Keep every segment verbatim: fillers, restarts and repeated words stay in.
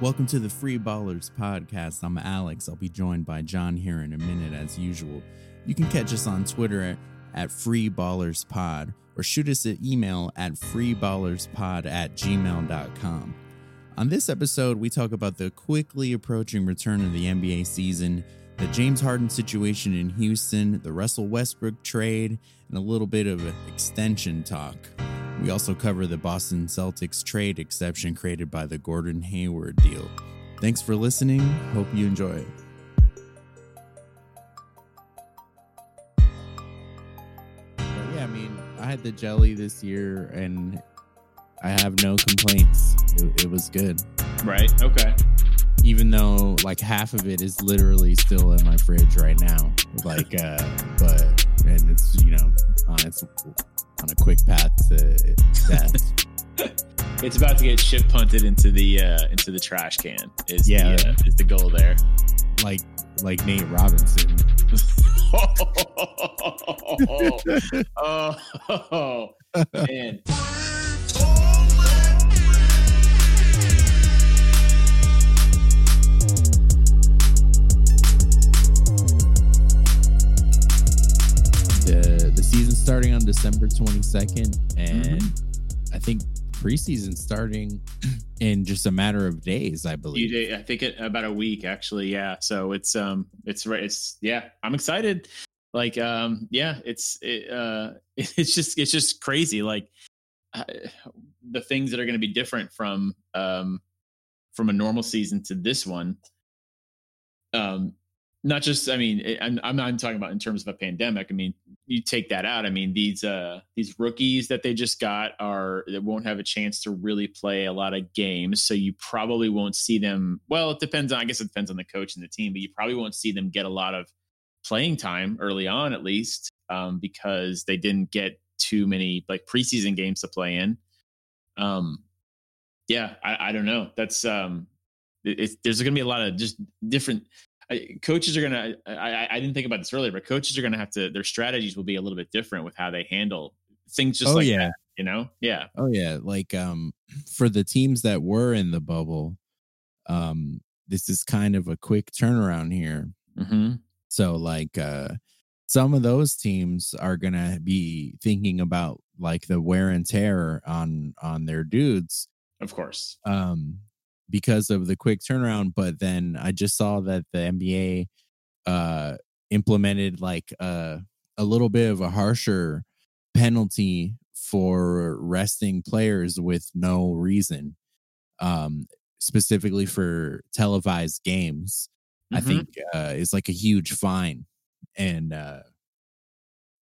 Welcome to the Free Ballers Podcast. I'm Alex. I'll be joined by John here in a minute as usual. You can catch us on Twitter at, at Free Ballers Pod or shoot us an email at freeballerspod at gmail dot com. On this episode, we talk about the quickly approaching return of the N B A season, the James Harden situation in Houston, the Russell Westbrook trade, and a little bit of extension talk. We also cover the Boston Celtics trade exception created by the Gordon Hayward deal. Thanks for listening. Hope you enjoy it. But yeah, I mean, I had the jelly this year and I have no complaints. It, it was good. Right. Okay. Even though like half of it is literally still in my fridge right now. Like, uh, but, and it's, you know, on its on a quick path to death. It's about to get shit punted into the uh, into the trash can. Is yeah, the, uh, is the goal there? Like like Nate Robinson. oh, oh, oh, man. The, the season starting on December twenty-second, and mm-hmm. I think preseason starting in just a matter of days, I believe. I think it, about a week, actually. Yeah. So it's um, it's right. It's yeah. I'm excited. Like um, yeah. It's it, uh, it's just it's just crazy. Like uh, the things that are going to be different from um, from a normal season to this one. Um. Not just, I mean, I'm, I'm not talking about in terms of a pandemic. I mean, you take that out. I mean, these uh, these rookies that they just got are that won't have a chance to really play a lot of games. So you probably won't see them. Well, it depends on, I guess it depends on the coach and the team, but you probably won't see them get a lot of playing time early on, at least, um, because they didn't get too many like preseason games to play in. Um, yeah, I, I don't know. That's um, it, it, there's going to be a lot of just different. I, coaches are going to, I I didn't think about this earlier, but coaches are going to have to, their strategies will be a little bit different with how they handle things just oh, like yeah. that, you know? Yeah. Oh yeah. Like, um, for the teams that were in the bubble, um, this is kind of a quick turnaround here. Mm-hmm. So like, uh, some of those teams are going to be thinking about like the wear and tear on, on their dudes. Of course. Um, because of the quick turnaround. But then I just saw that the N B A uh, implemented like uh, a little bit of a harsher penalty for resting players with no reason, um, specifically for televised games. Mm-hmm. I think uh, it's like a huge fine. And uh,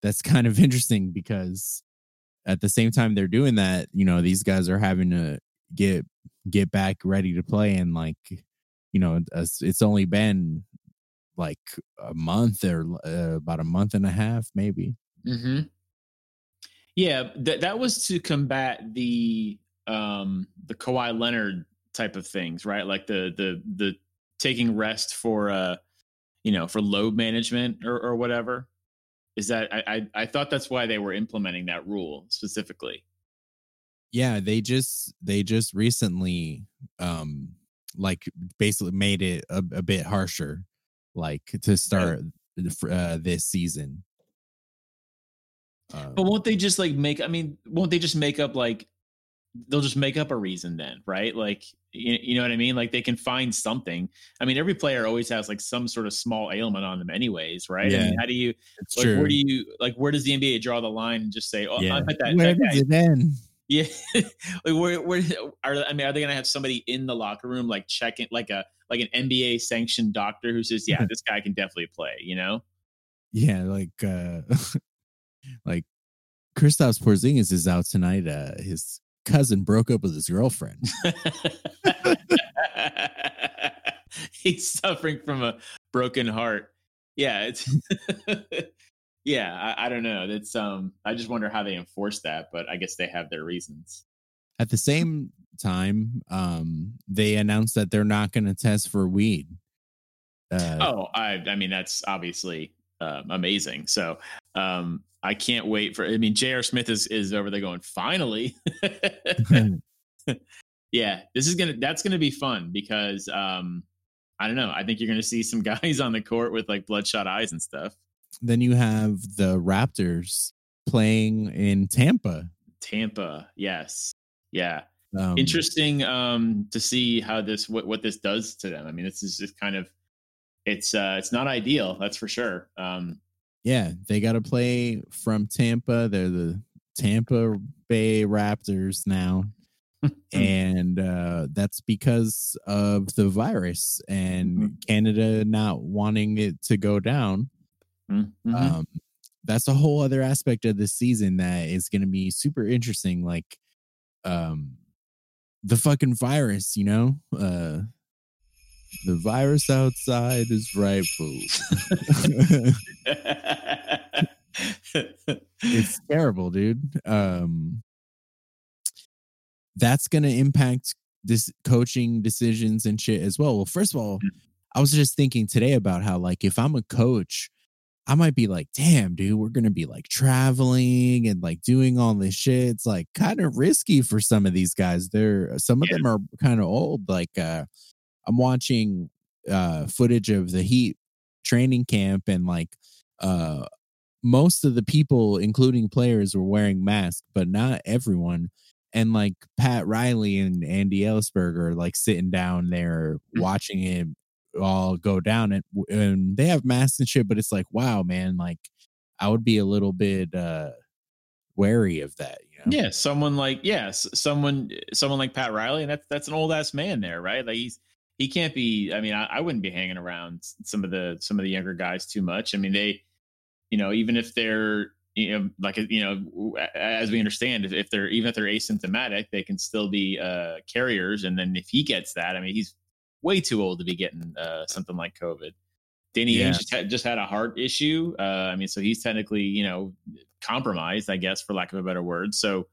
that's kind of interesting because at the same time they're doing that, you know, these guys are having to get get back ready to play, and like, you know, it's only been like a month or uh, about a month and a half maybe. Mm-hmm. Yeah, that that was to combat the um the Kawhi Leonard type of things, right? Like the the the taking rest for uh you know for load management or, or whatever. Is that I, I I thought that's why they were implementing that rule specifically. Yeah, they just they just recently, um, like basically made it a, a bit harsher, like to start uh, this season. Um, but won't they just like make? I mean, won't they just make up like? They'll just make up a reason then, right? Like, you, you know what I mean? Like they can find something. I mean, every player always has like some sort of small ailment on them anyways, right? Yeah. I mean, how do you? Like, where do you like? Where does the N B A draw the line and just say, "Oh, yeah. I bet that." Where does it end? Yeah, like where, where are I mean, are they going to have somebody in the locker room like checking, like a like an N B A sanctioned doctor who says, "Yeah, this guy can definitely play," you know? Yeah, like uh, like Christoph Porziņģis is out tonight. Uh, his cousin broke up with his girlfriend. He's suffering from a broken heart. Yeah, it's. Yeah, I, I don't know. That's um. I just wonder how they enforce that, but I guess they have their reasons. At the same time, um, they announced that they're not going to test for weed. Uh, oh, I, I mean that's obviously uh, amazing. So, um, I can't wait for. I mean, J R Smith is is over there going, finally. yeah, this is going to, that's going to be fun because um, I don't know. I think you're going to see some guys on the court with like bloodshot eyes and stuff. Then you have the Raptors playing in Tampa. Tampa. Yes. Yeah. Um, Interesting um, to see how this, what, what this does to them. I mean, this is just kind of, it's, uh, it's not ideal. That's for sure. Um, yeah. They got to play from Tampa. They're the Tampa Bay Raptors now. And uh, that's because of the virus and mm-hmm. Canada not wanting it to go down. Mm-hmm. Um, that's a whole other aspect of this season that is going to be super interesting. Like um, the fucking virus, you know, uh, the virus outside is rightful. It's terrible, dude. Um, that's going to impact this coaching decisions and shit as well. Well, first of all, I was just thinking today about how, like, if I'm a coach, I might be like, damn, dude, we're going to be like traveling and like doing all this shit. It's like kind of risky for some of these guys. They're, some of yeah. them are kind of old. Like, uh, I'm watching uh, footage of the Heat training camp and like, uh, most of the people, including players, were wearing masks, but not everyone. And like Pat Riley and Andy Ellesberger, like sitting down there watching it all go down, and, and they have masks and shit, but it's like, wow, man, like I would be a little bit uh, wary of that. You know? Yeah. Someone like, yes, yeah, someone, someone like Pat Riley. And that's, that's an old ass man there, right? Like he's, he can't be, I mean, I, I wouldn't be hanging around some of the, some of the younger guys too much. I mean, they, you know, even if they're, you know, like, you know, as we understand, if, if they're, even if they're asymptomatic, they can still be uh, carriers. And then if he gets that, I mean, he's way too old to be getting uh, something like COVID. Danny yeah. Ainge just had, just had a heart issue. Uh, I mean, so he's technically, you know, compromised, I guess, for lack of a better word. So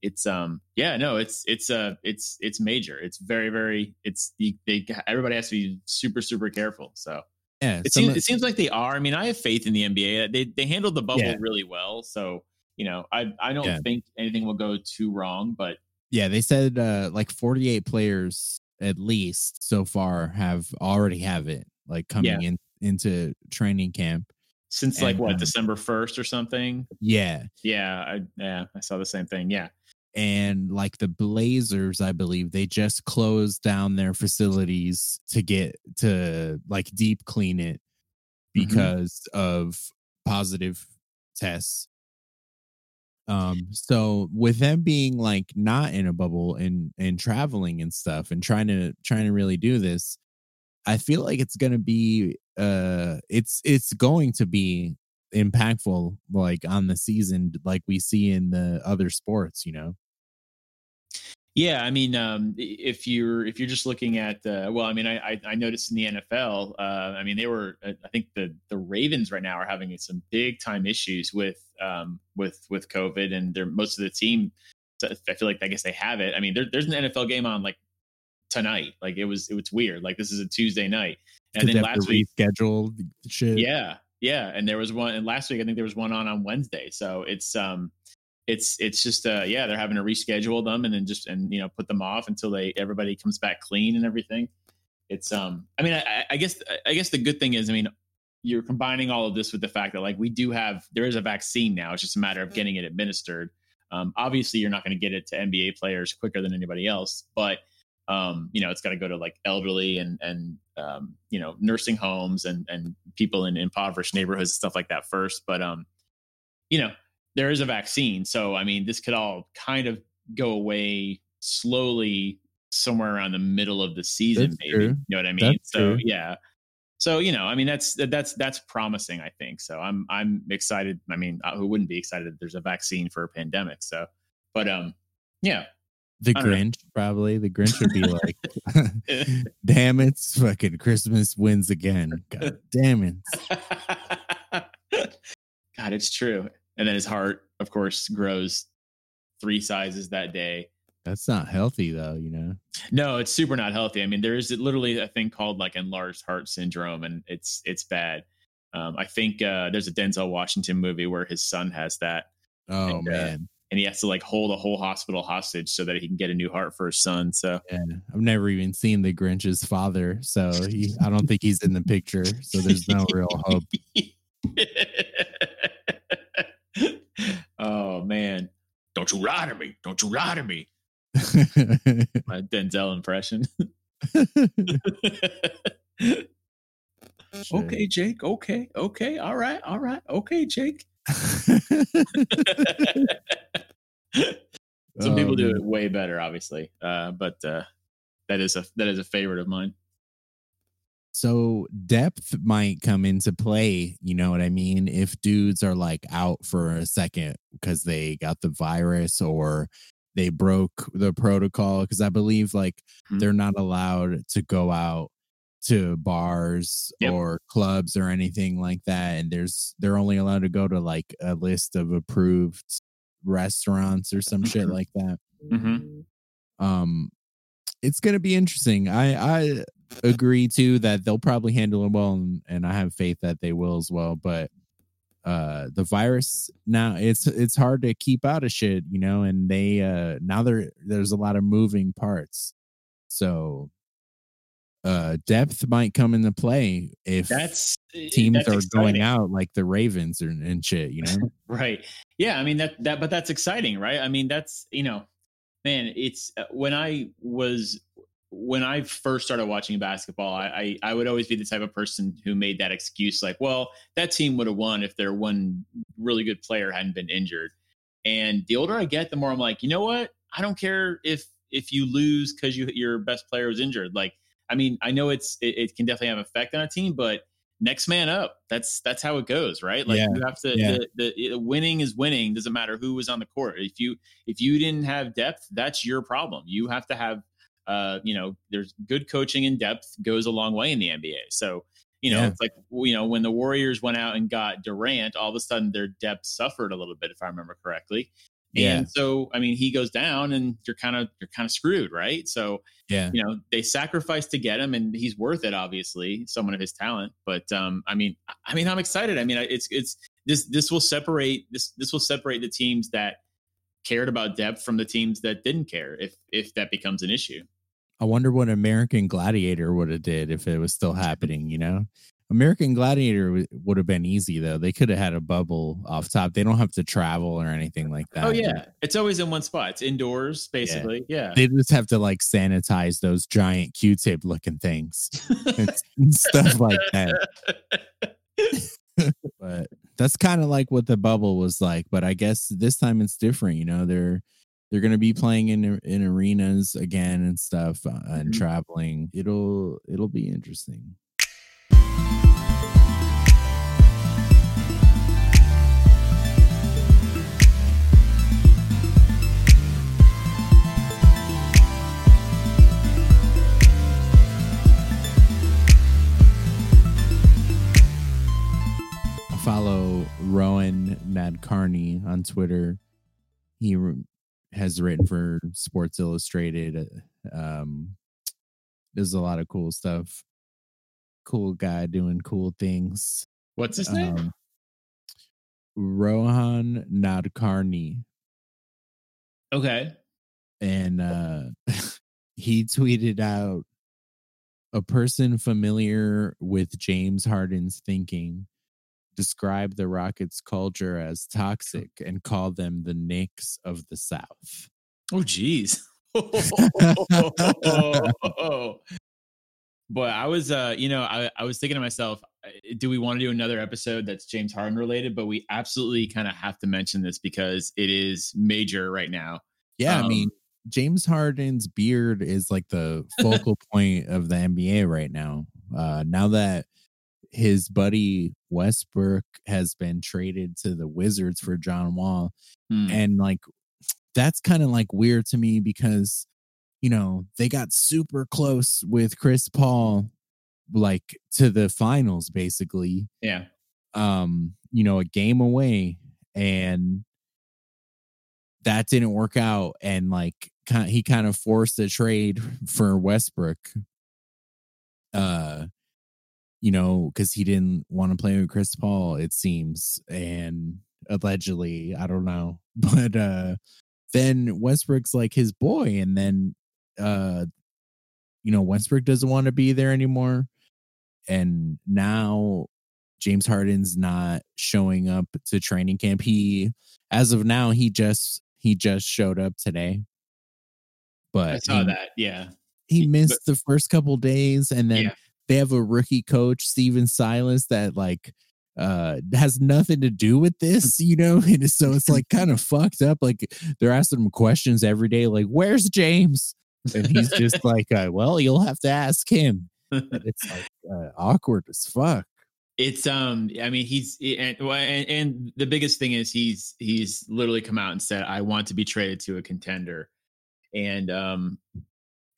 it's, um, yeah, no, it's, it's, uh, it's, it's major. It's very, very, it's, you, they, everybody has to be super, super careful. So. Yeah, it seems, it seems like they are. I mean, I have faith in the N B A. They they handled the bubble yeah. really well. So, you know, I I don't yeah. think anything will go too wrong. But yeah, they said uh, like forty-eight players at least so far have already have it, like coming yeah. in into training camp since and, like what um, December first or something. Yeah, yeah, I, yeah. I saw the same thing. Yeah. And like the Blazers, I believe they just closed down their facilities to get to like deep clean it because mm-hmm. of positive tests. Um, so with them being like not in a bubble and and traveling and stuff and trying to trying to really do this, I feel like it's gonna be uh, it's it's going to be impactful like on the season, like we see in the other sports, you know. Yeah, I mean, um, if you're if you're just looking at, uh, well, I mean, I I noticed in the N F L, uh, I mean, they were, I think the the Ravens right now are having some big time issues with um with with COVID, and they're most of the team. I feel like I guess they have it. I mean, there, there's an N F L game on like tonight. Like it was it was weird. Like this is a Tuesday night, and then last week scheduled shit. Yeah, yeah, and there was one, and last week I think there was one on on Wednesday. So it's um. It's it's just uh yeah they're having to reschedule them and then just and you know put them off until they everybody comes back clean and everything. It's um I mean I, I guess I guess the good thing is I mean you're combining all of this with the fact that like we do have there is a vaccine now. It's just a matter of getting it administered. Um, obviously you're not going to get it to N B A players quicker than anybody else, but um you know it's got to go to like elderly and and um you know nursing homes and and people in impoverished neighborhoods and stuff like that first. But um you know. There is a vaccine. So, I mean, this could all kind of go away slowly somewhere around the middle of the season, that's maybe. True. You know what I mean? That's so, true. yeah. So, you know, I mean, that's, that's, that's promising, I think. So I'm, I'm excited. I mean, who wouldn't be excited that there's a vaccine for a pandemic? So, but, um, yeah. The Grinch, know. probably. The Grinch would be like, damn it, fucking Christmas wins again. God damn it. God, it's true. And then his heart, of course, grows three sizes that day. That's not healthy, though, you know? No, it's super not healthy. I mean, there is literally a thing called like enlarged heart syndrome, and it's it's bad. Um, I think uh, there's a Denzel Washington movie where his son has that. Oh, and, man. Uh, and he has to like hold a whole hospital hostage so that he can get a new heart for his son. So yeah, I've never even seen the Grinch's father, so he, I don't think he's in the picture. So there's no real hope. Oh man! Don't you lie to me! Don't you lie to me! My Denzel impression. Sure. Okay, Jake. Okay. Okay. All right. All right. Okay, Jake. Some oh, people do it way better, obviously. Uh, but uh, that is a that is a favorite of mine. So depth might come into play. You know what I mean? If dudes are like out for a second because they got the virus or they broke the protocol, because I believe like mm-hmm. they're not allowed to go out to bars yep. or clubs or anything like that, and there's they're only allowed to go to like a list of approved restaurants or some mm-hmm. shit like that. Mm-hmm. Um, it's gonna be interesting. I I agree too that they'll probably handle it well, and, and I have faith that they will as well. But uh, the virus now it's it's hard to keep out of shit, you know. And they uh, now there there's a lot of moving parts, so. Uh, depth might come into play if that's, teams that's are exciting. Going out like the Ravens and, and shit, you know? Right. Yeah. I mean, that, that, but that's exciting, right? I mean, that's, you know, man, it's uh, when I was, when I first started watching basketball, I, I, I would always be the type of person who made that excuse like, well, that team would have won if their one really good player hadn't been injured. And the older I get, the more I'm like, you know what? I don't care if, if you lose because you, your best player was injured. Like, I mean, I know it's it, it can definitely have an effect on a team, but next man up. That's that's how it goes, right? Like yeah, you have to yeah. the, the winning is winning. Doesn't matter who was on the court. If you if you didn't have depth, that's your problem. You have to have uh, you know, there's good coaching and depth goes a long way in the N B A. So, you know, yeah. it's like you know, when the Warriors went out and got Durant, all of a sudden their depth suffered a little bit, if I remember correctly. Yeah. And so, I mean, he goes down and you're kind of, you're kind of screwed. Right. So, yeah, you know, they sacrificed to get him and he's worth it, obviously someone of his talent. But, um, I mean, I mean, I'm excited. I mean, it's, it's this, this will separate this, this will separate the teams that cared about depth from the teams that didn't care. If, if that becomes an issue. I wonder what American Gladiator would have did if it was still happening, you know? American Gladiator would have been easy, though. They could have had a bubble off top. They don't have to travel or anything like that. Oh, yeah. It's always in one spot. It's indoors, basically. Yeah. yeah. They just have to, like, sanitize those giant Q-tip-looking things and stuff like that. But that's kind of like what the bubble was like. But I guess this time it's different. You know, they're they're going to be playing in in arenas again and stuff uh, and mm-hmm. traveling. It'll It'll be interesting. Follow Rohan Nadkarni on Twitter. He re- has written for Sports Illustrated. Um, there's a lot of cool stuff. Cool guy doing cool things. What's his um, name? Rohan Nadkarni. Okay. And uh, he tweeted out, a person familiar with James Harden's thinking describe the Rockets' culture as toxic and call them the Knicks of the South. Oh, geez. Boy, I was, uh, you know, I, I was thinking to myself, do we want to do another episode that's James Harden related? But we absolutely kind of have to mention this because it is major right now. Yeah, um, I mean, James Harden's beard is like the focal point of the N B A right now. Uh, now that his buddy Westbrook has been traded to the Wizards for John Wall. Hmm. And like, that's kind of like weird to me because, you know, they got super close with Chris Paul, like to the finals, basically. Yeah. Um, you know, a game away, and that didn't work out. And like, kind he kind of forced a trade for Westbrook. Uh, You know, because he didn't want to play with Chris Paul, it seems, and allegedly, I don't know. But uh, then Westbrook's like his boy, and then uh, you know, Westbrook doesn't want to be there anymore, and now James Harden's not showing up to training camp. He, as of now, he just he just showed up today. But I saw he, that, yeah. He missed but, the first couple days, and then yeah. they have a rookie coach, Steven Silas, that like uh, has nothing to do with this, you know. And so it's like kind of fucked up. Like they're asking him questions every day, like "Where's James?" And he's just like, uh, "Well, you'll have to ask him." And it's like uh, awkward as fuck. It's um, I mean, he's and, and and the biggest thing is he's he's literally come out and said, "I want to be traded to a contender," and um,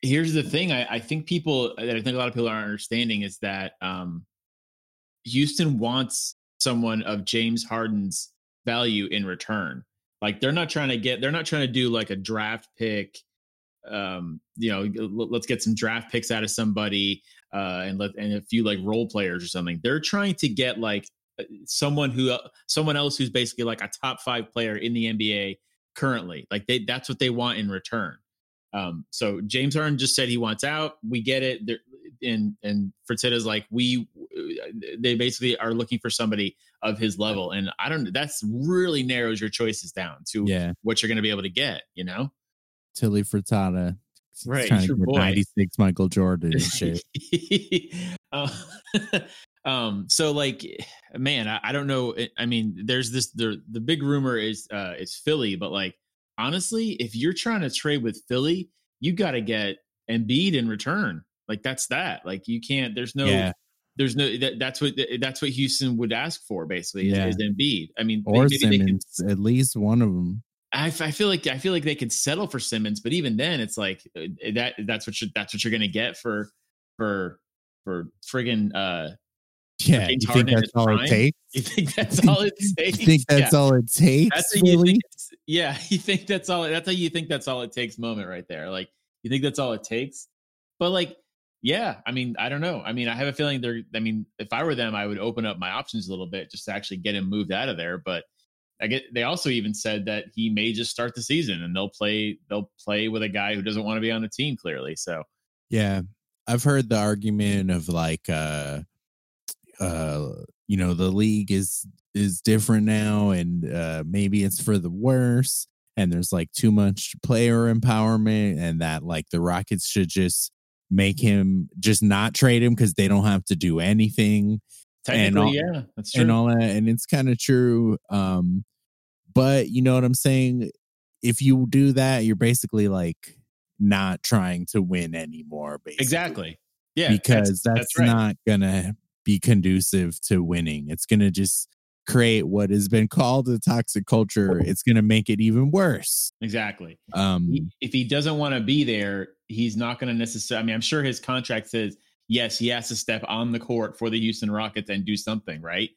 here's the thing: I, I think people that I think a lot of people aren't understanding is that um, Houston wants someone of James Harden's value in return. Like they're not trying to get, they're not trying to do like a draft pick. Um, you know, let's get some draft picks out of somebody. Uh, and let and a few like role players or something. They're trying to get like someone who uh, someone else who's basically like a top five player in the N B A currently. Like they that's what they want in return. Um, so James Harden just said he wants out. We get it. They're, and and Fertitta's like we they basically are looking for somebody of his level. And I don't. That's really narrows your choices down to yeah. what you're going to be able to get. You know, Tilly Frittata. Right, your boy. ninety-six Michael Jordan and shit. uh, um, so like, man, I, I don't know. I mean, there's this the the big rumor is uh, is Philly, but like honestly, if you're trying to trade with Philly, you got to get Embiid in return. Like that's that. Like you can't. There's no. Yeah. There's no. That, that's what that's what Houston would ask for basically yeah. is, is Embiid. I mean, or maybe Simmons, they can, at least one of them. I, I feel like I feel like they could settle for Simmons, but even then, it's like that. That's what you're, that's what you're gonna get for for for friggin' uh, yeah. You think that's all it takes? You think that's all it takes? You think that's all it takes? That's what you think it's, yeah, you think that's all. That's how you think that's all it takes moment right there. Like you think that's all it takes, but like yeah, I mean I don't know. I mean I have a feeling they're. I mean if I were them, I would open up my options a little bit just to actually get him moved out of there, but. I get, they also even said that he may just start the season and they'll play they'll play with a guy who doesn't want to be on the team clearly. So yeah, I've heard the argument of like uh uh you know the league is is different now and uh maybe it's for the worse and there's like too much player empowerment and that like the Rockets should just make him just not trade him because they don't have to do anything. Technically, and all, yeah, that's true. And all that, and it's kind of true. Um, but you know what I'm saying? If you do that, you're basically like not trying to win anymore, basically. Exactly. Yeah. Because that's, that's, that's right. Not going to be conducive to winning. It's going to just create what has been called a toxic culture. It's going to make it even worse. Exactly. Um, he, if he doesn't want to be there, he's not going to necessarily, I mean, I'm sure his contract says, yes, he has to step on the court for the Houston Rockets and do something, right?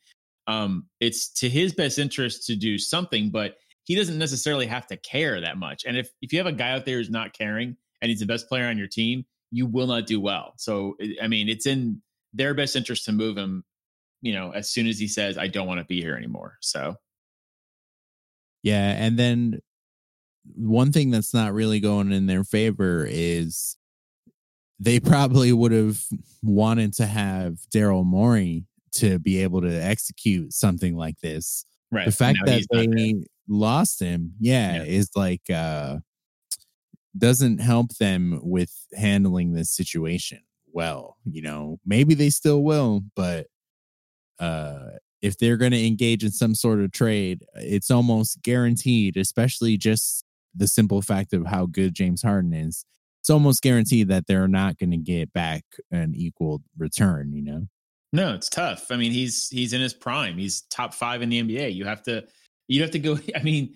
Um, it's to his best interest to do something, but he doesn't necessarily have to care that much. And if, if you have a guy out there who's not caring and he's the best player on your team, you will not do well. So, I mean, it's in their best interest to move him, you know, as soon as he says, I don't want to be here anymore. So. Yeah. And then one thing that's not really going in their favor is they probably would have wanted to have Daryl Morey to be able to execute something like this. Right. The fact now that they lost him, yeah, yeah, is like uh, doesn't help them with handling this situation well. You know, maybe they still will, but uh, if they're going to engage in some sort of trade, it's almost guaranteed, especially just the simple fact of how good James Harden is. It's almost guaranteed that they're not going to get back an equal return, you know? No, it's tough. I mean, he's, he's in his prime. He's top five in the N B A. You have to, you have to go. I mean,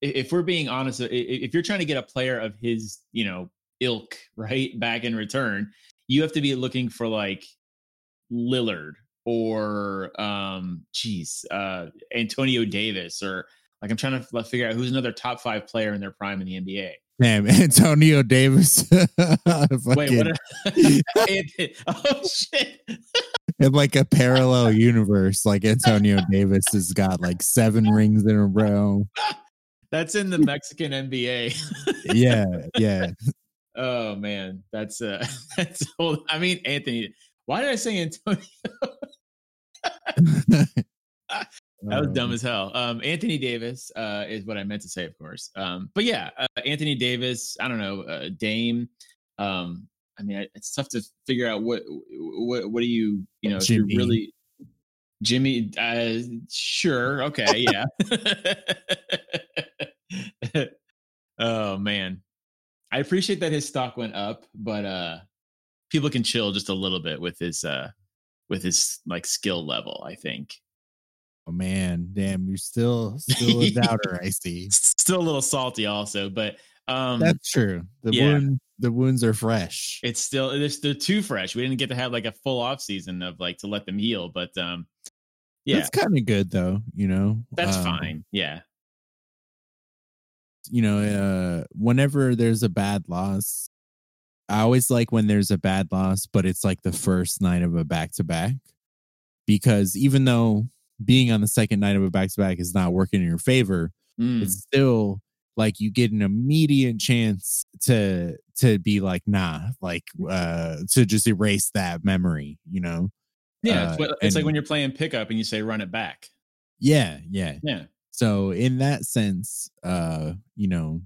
if we're being honest, if you're trying to get a player of his, you know, ilk, right, back in return, you have to be looking for like Lillard or, um, geez, uh, Antonio Davis, or like, I'm trying to figure out who's another top five player in their prime in the N B A. Damn, Antonio Davis. Wait, what? Are, oh, shit. In like a parallel universe, like Antonio Davis has got like seven rings in a row. That's in the Mexican N B A. Yeah, yeah. Oh man, that's uh, that's old. I mean, Anthony. Why did I say Antonio? That was dumb as hell. Um, Anthony Davis uh, is what I meant to say, of course. Um, but yeah, uh, Anthony Davis. I don't know, uh, Dame. Um, I mean, it's tough to figure out what what what do you you know if you're really Jimmy. Uh, sure, okay, yeah. Oh man, I appreciate that his stock went up, but uh, people can chill just a little bit with his uh, with his like skill level, I think. Oh man, damn, you're still still a doubter. I see. Still a little salty, also, but um, that's true. The yeah. wound, the wounds are fresh. It's still it's, they're too fresh. We didn't get to have like a full off season of like to let them heal, but um, yeah, that's kind of good though. You know, that's um, fine. Yeah. You know, uh, whenever there's a bad loss, I always like when there's a bad loss, but it's like the first night of a back-to-back, because even though being on the second night of a back-to-back is not working in your favor, mm. it's still like you get an immediate chance to to be like, nah, like uh, to just erase that memory, you know? Yeah, uh, it's, what, it's and, like when you're playing pickup and you say run it back. Yeah, yeah. Yeah. So in that sense, uh, you know,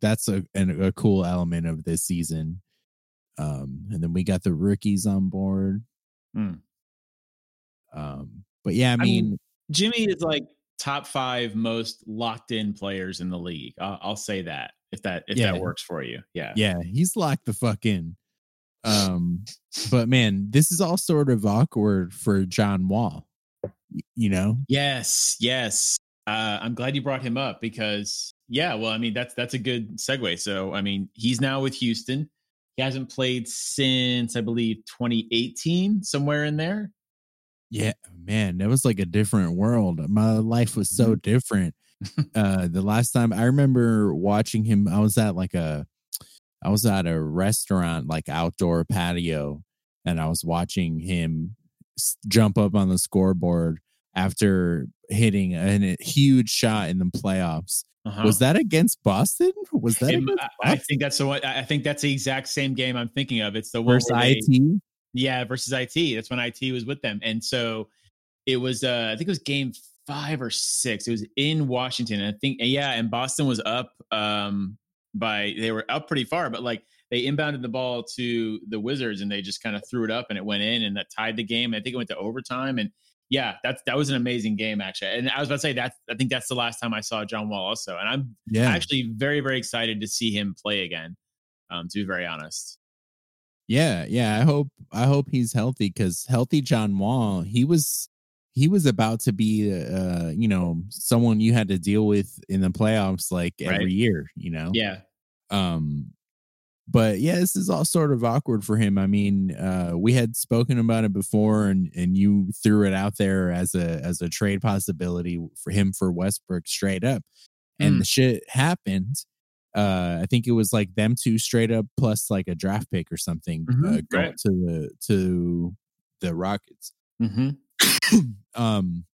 that's a an, a cool element of this season. Um, and then we got the rookies on board. Mm. Um, but yeah, I mean, I mean, Jimmy is like top five most locked in players in the league. I'll, I'll say that if that if yeah. that works for you. Yeah, yeah, he's locked the fuck in. Um, but man, this is all sort of awkward for John Wall. You know? Yes, yes. Uh, I'm glad you brought him up because, yeah, well, I mean, that's that's a good segue. So, I mean, he's now with Houston. He hasn't played since, I believe, twenty eighteen, somewhere in there. Yeah, man, that was like a different world. My life was so different. Uh, the last time I remember watching him, I was at like a, I was at a restaurant, like outdoor patio, and I was watching him jump up on the scoreboard after hitting a, a huge shot in the playoffs. Uh-huh. Was that against Boston? Was that? It, Boston? I think that's the one. I think that's the exact same game I'm thinking of. It's the one versus they, I T. Yeah, versus I T. That's when I T was with them, and so it was. Uh, I think it was game five or six. It was in Washington. And I think yeah, and Boston was up um, by. They were up pretty far, but like they inbounded the ball to the Wizards, and they just kind of threw it up, and it went in, and that tied the game. I think it went to overtime, and. Yeah, that's that was an amazing game actually, and I was about to say that I think that's the last time I saw John Wall also, and I'm yeah. actually very very excited to see him play again. Um, to be very honest. Yeah, yeah. I hope I hope he's healthy because healthy John Wall, he was he was about to be uh you know someone you had to deal with in the playoffs like right. every year, you know. Yeah. Um. But yeah, this is all sort of awkward for him. I mean, uh, we had spoken about it before, and, and you threw it out there as a as a trade possibility for him for Westbrook straight up, and mm. the shit happened. Uh, I think it was like them two straight up plus like a draft pick or something mm-hmm, uh, going right. to the to the Rockets. Mm-hmm. um,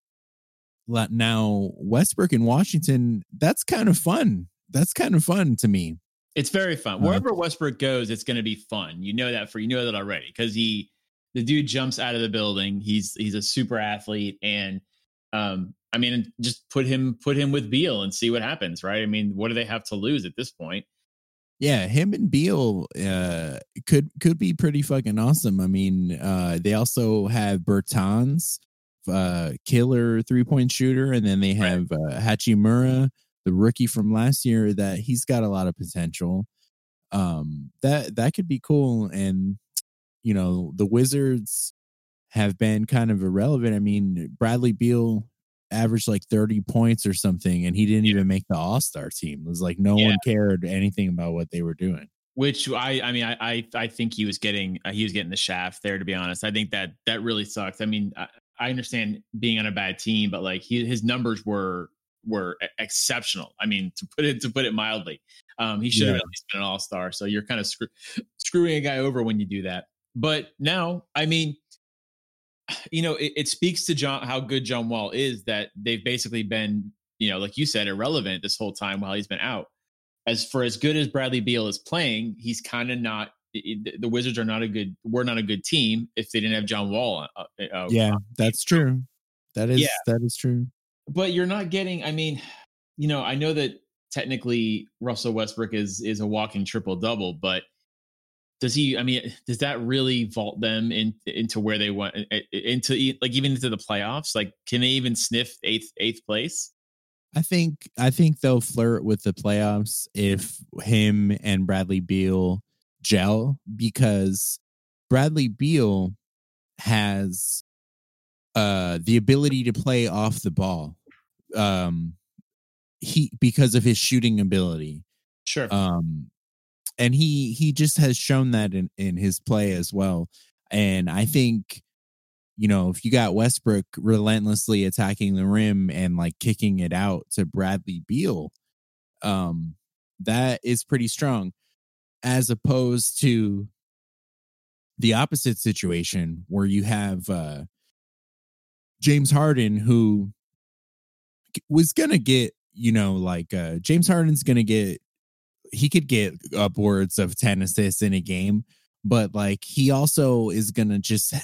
now Westbrook in Washington, that's kind of fun. That's kind of fun to me. It's very fun. Wherever Westbrook goes, it's going to be fun. You know that for you know that already because he, the dude jumps out of the building. He's he's a super athlete, and um, I mean, just put him put him with Beal and see what happens, right? I mean, what do they have to lose at this point? Yeah, him and Beal uh, could could be pretty fucking awesome. I mean, uh, they also have Bertans, uh, killer three point shooter, and then they have right. uh, Hachimura. The rookie from last year, that he's got a lot of potential. Um, that that could be cool. And, you know, the Wizards have been kind of irrelevant. I mean, Bradley Beal averaged like thirty points or something, and he didn't yeah. even make the All-Star team. It was like no yeah. one cared anything about what they were doing. Which I, I mean, I, I, I think he was getting uh, he was getting the shaft there. To be honest, I think that that really sucks. I mean, I, I understand being on a bad team, but like he, his numbers were. were exceptional. I mean, to put it to put it mildly, um, he should have yeah. at least been an all-star. So you're kind of screw- screwing a guy over when you do that. But now, I mean, you know, it, it speaks to John how good John Wall is that they've basically been you know, like you said, irrelevant this whole time while he's been out. As for as good as Bradley Beal is playing, he's kind of not. It, the Wizards are not a good. We're not a good team if they didn't have John Wall. Uh, uh, yeah, that's true. That is yeah. that is true. But you're not getting. I mean, you know, I know that technically Russell Westbrook is is a walking triple double, but does he? I mean, does that really vault them in, into where they want into like even into the playoffs? Like, can they even sniff eighth eighth place? I think I think they'll flirt with the playoffs if him and Bradley Beal gel, because Bradley Beal has uh, the ability to play off the ball. Um, he because of his shooting ability, sure. Um, and he he just has shown that in, in his play as well. And I think, you know, if you got Westbrook relentlessly attacking the rim and like kicking it out to Bradley Beal, um, that is pretty strong, as opposed to the opposite situation where you have uh, James Harden, who was going to get, you know, like uh, James Harden's going to get, he could get upwards of ten assists in a game, but like he also is going to just,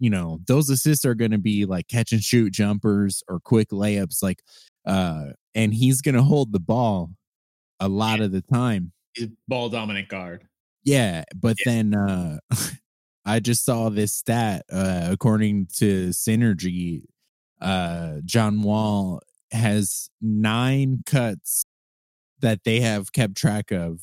you know, those assists are going to be like catch and shoot jumpers or quick layups, like, uh, and he's going to hold the ball a lot yeah. of the time. He's ball dominant guard. Yeah. But yeah. then, uh, I just saw this stat, uh, according to Synergy, uh, John Wall has nine cuts that they have kept track of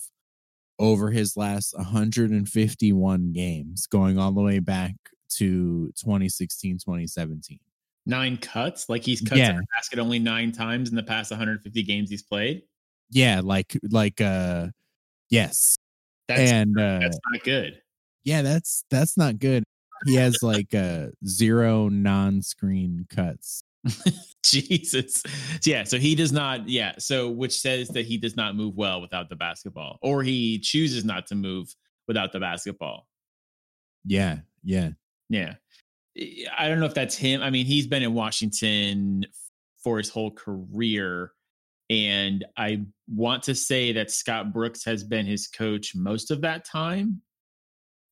over his last one hundred fifty-one games, going all the way back to twenty sixteen, twenty seventeen. Nine cuts? Like he's cut yeah. to the basket only nine times in the past one hundred fifty games he's played? Yeah, like, like, uh, yes. That's, and, uh, that's not good. Yeah, that's, that's not good. He has like, uh, zero non-screen cuts. Jesus. Yeah, so he does not, yeah, so which says that he does not move well without the basketball, or he chooses not to move without the basketball. Yeah, yeah. Yeah. I don't know if that's him. I mean, he's been in Washington for his whole career, and I want to say that Scott Brooks has been his coach most of that time.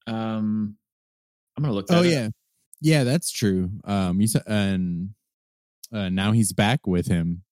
Um, I'm going to look that Oh, up. yeah. Yeah, that's true. Um, you said, and uh, now he's back with him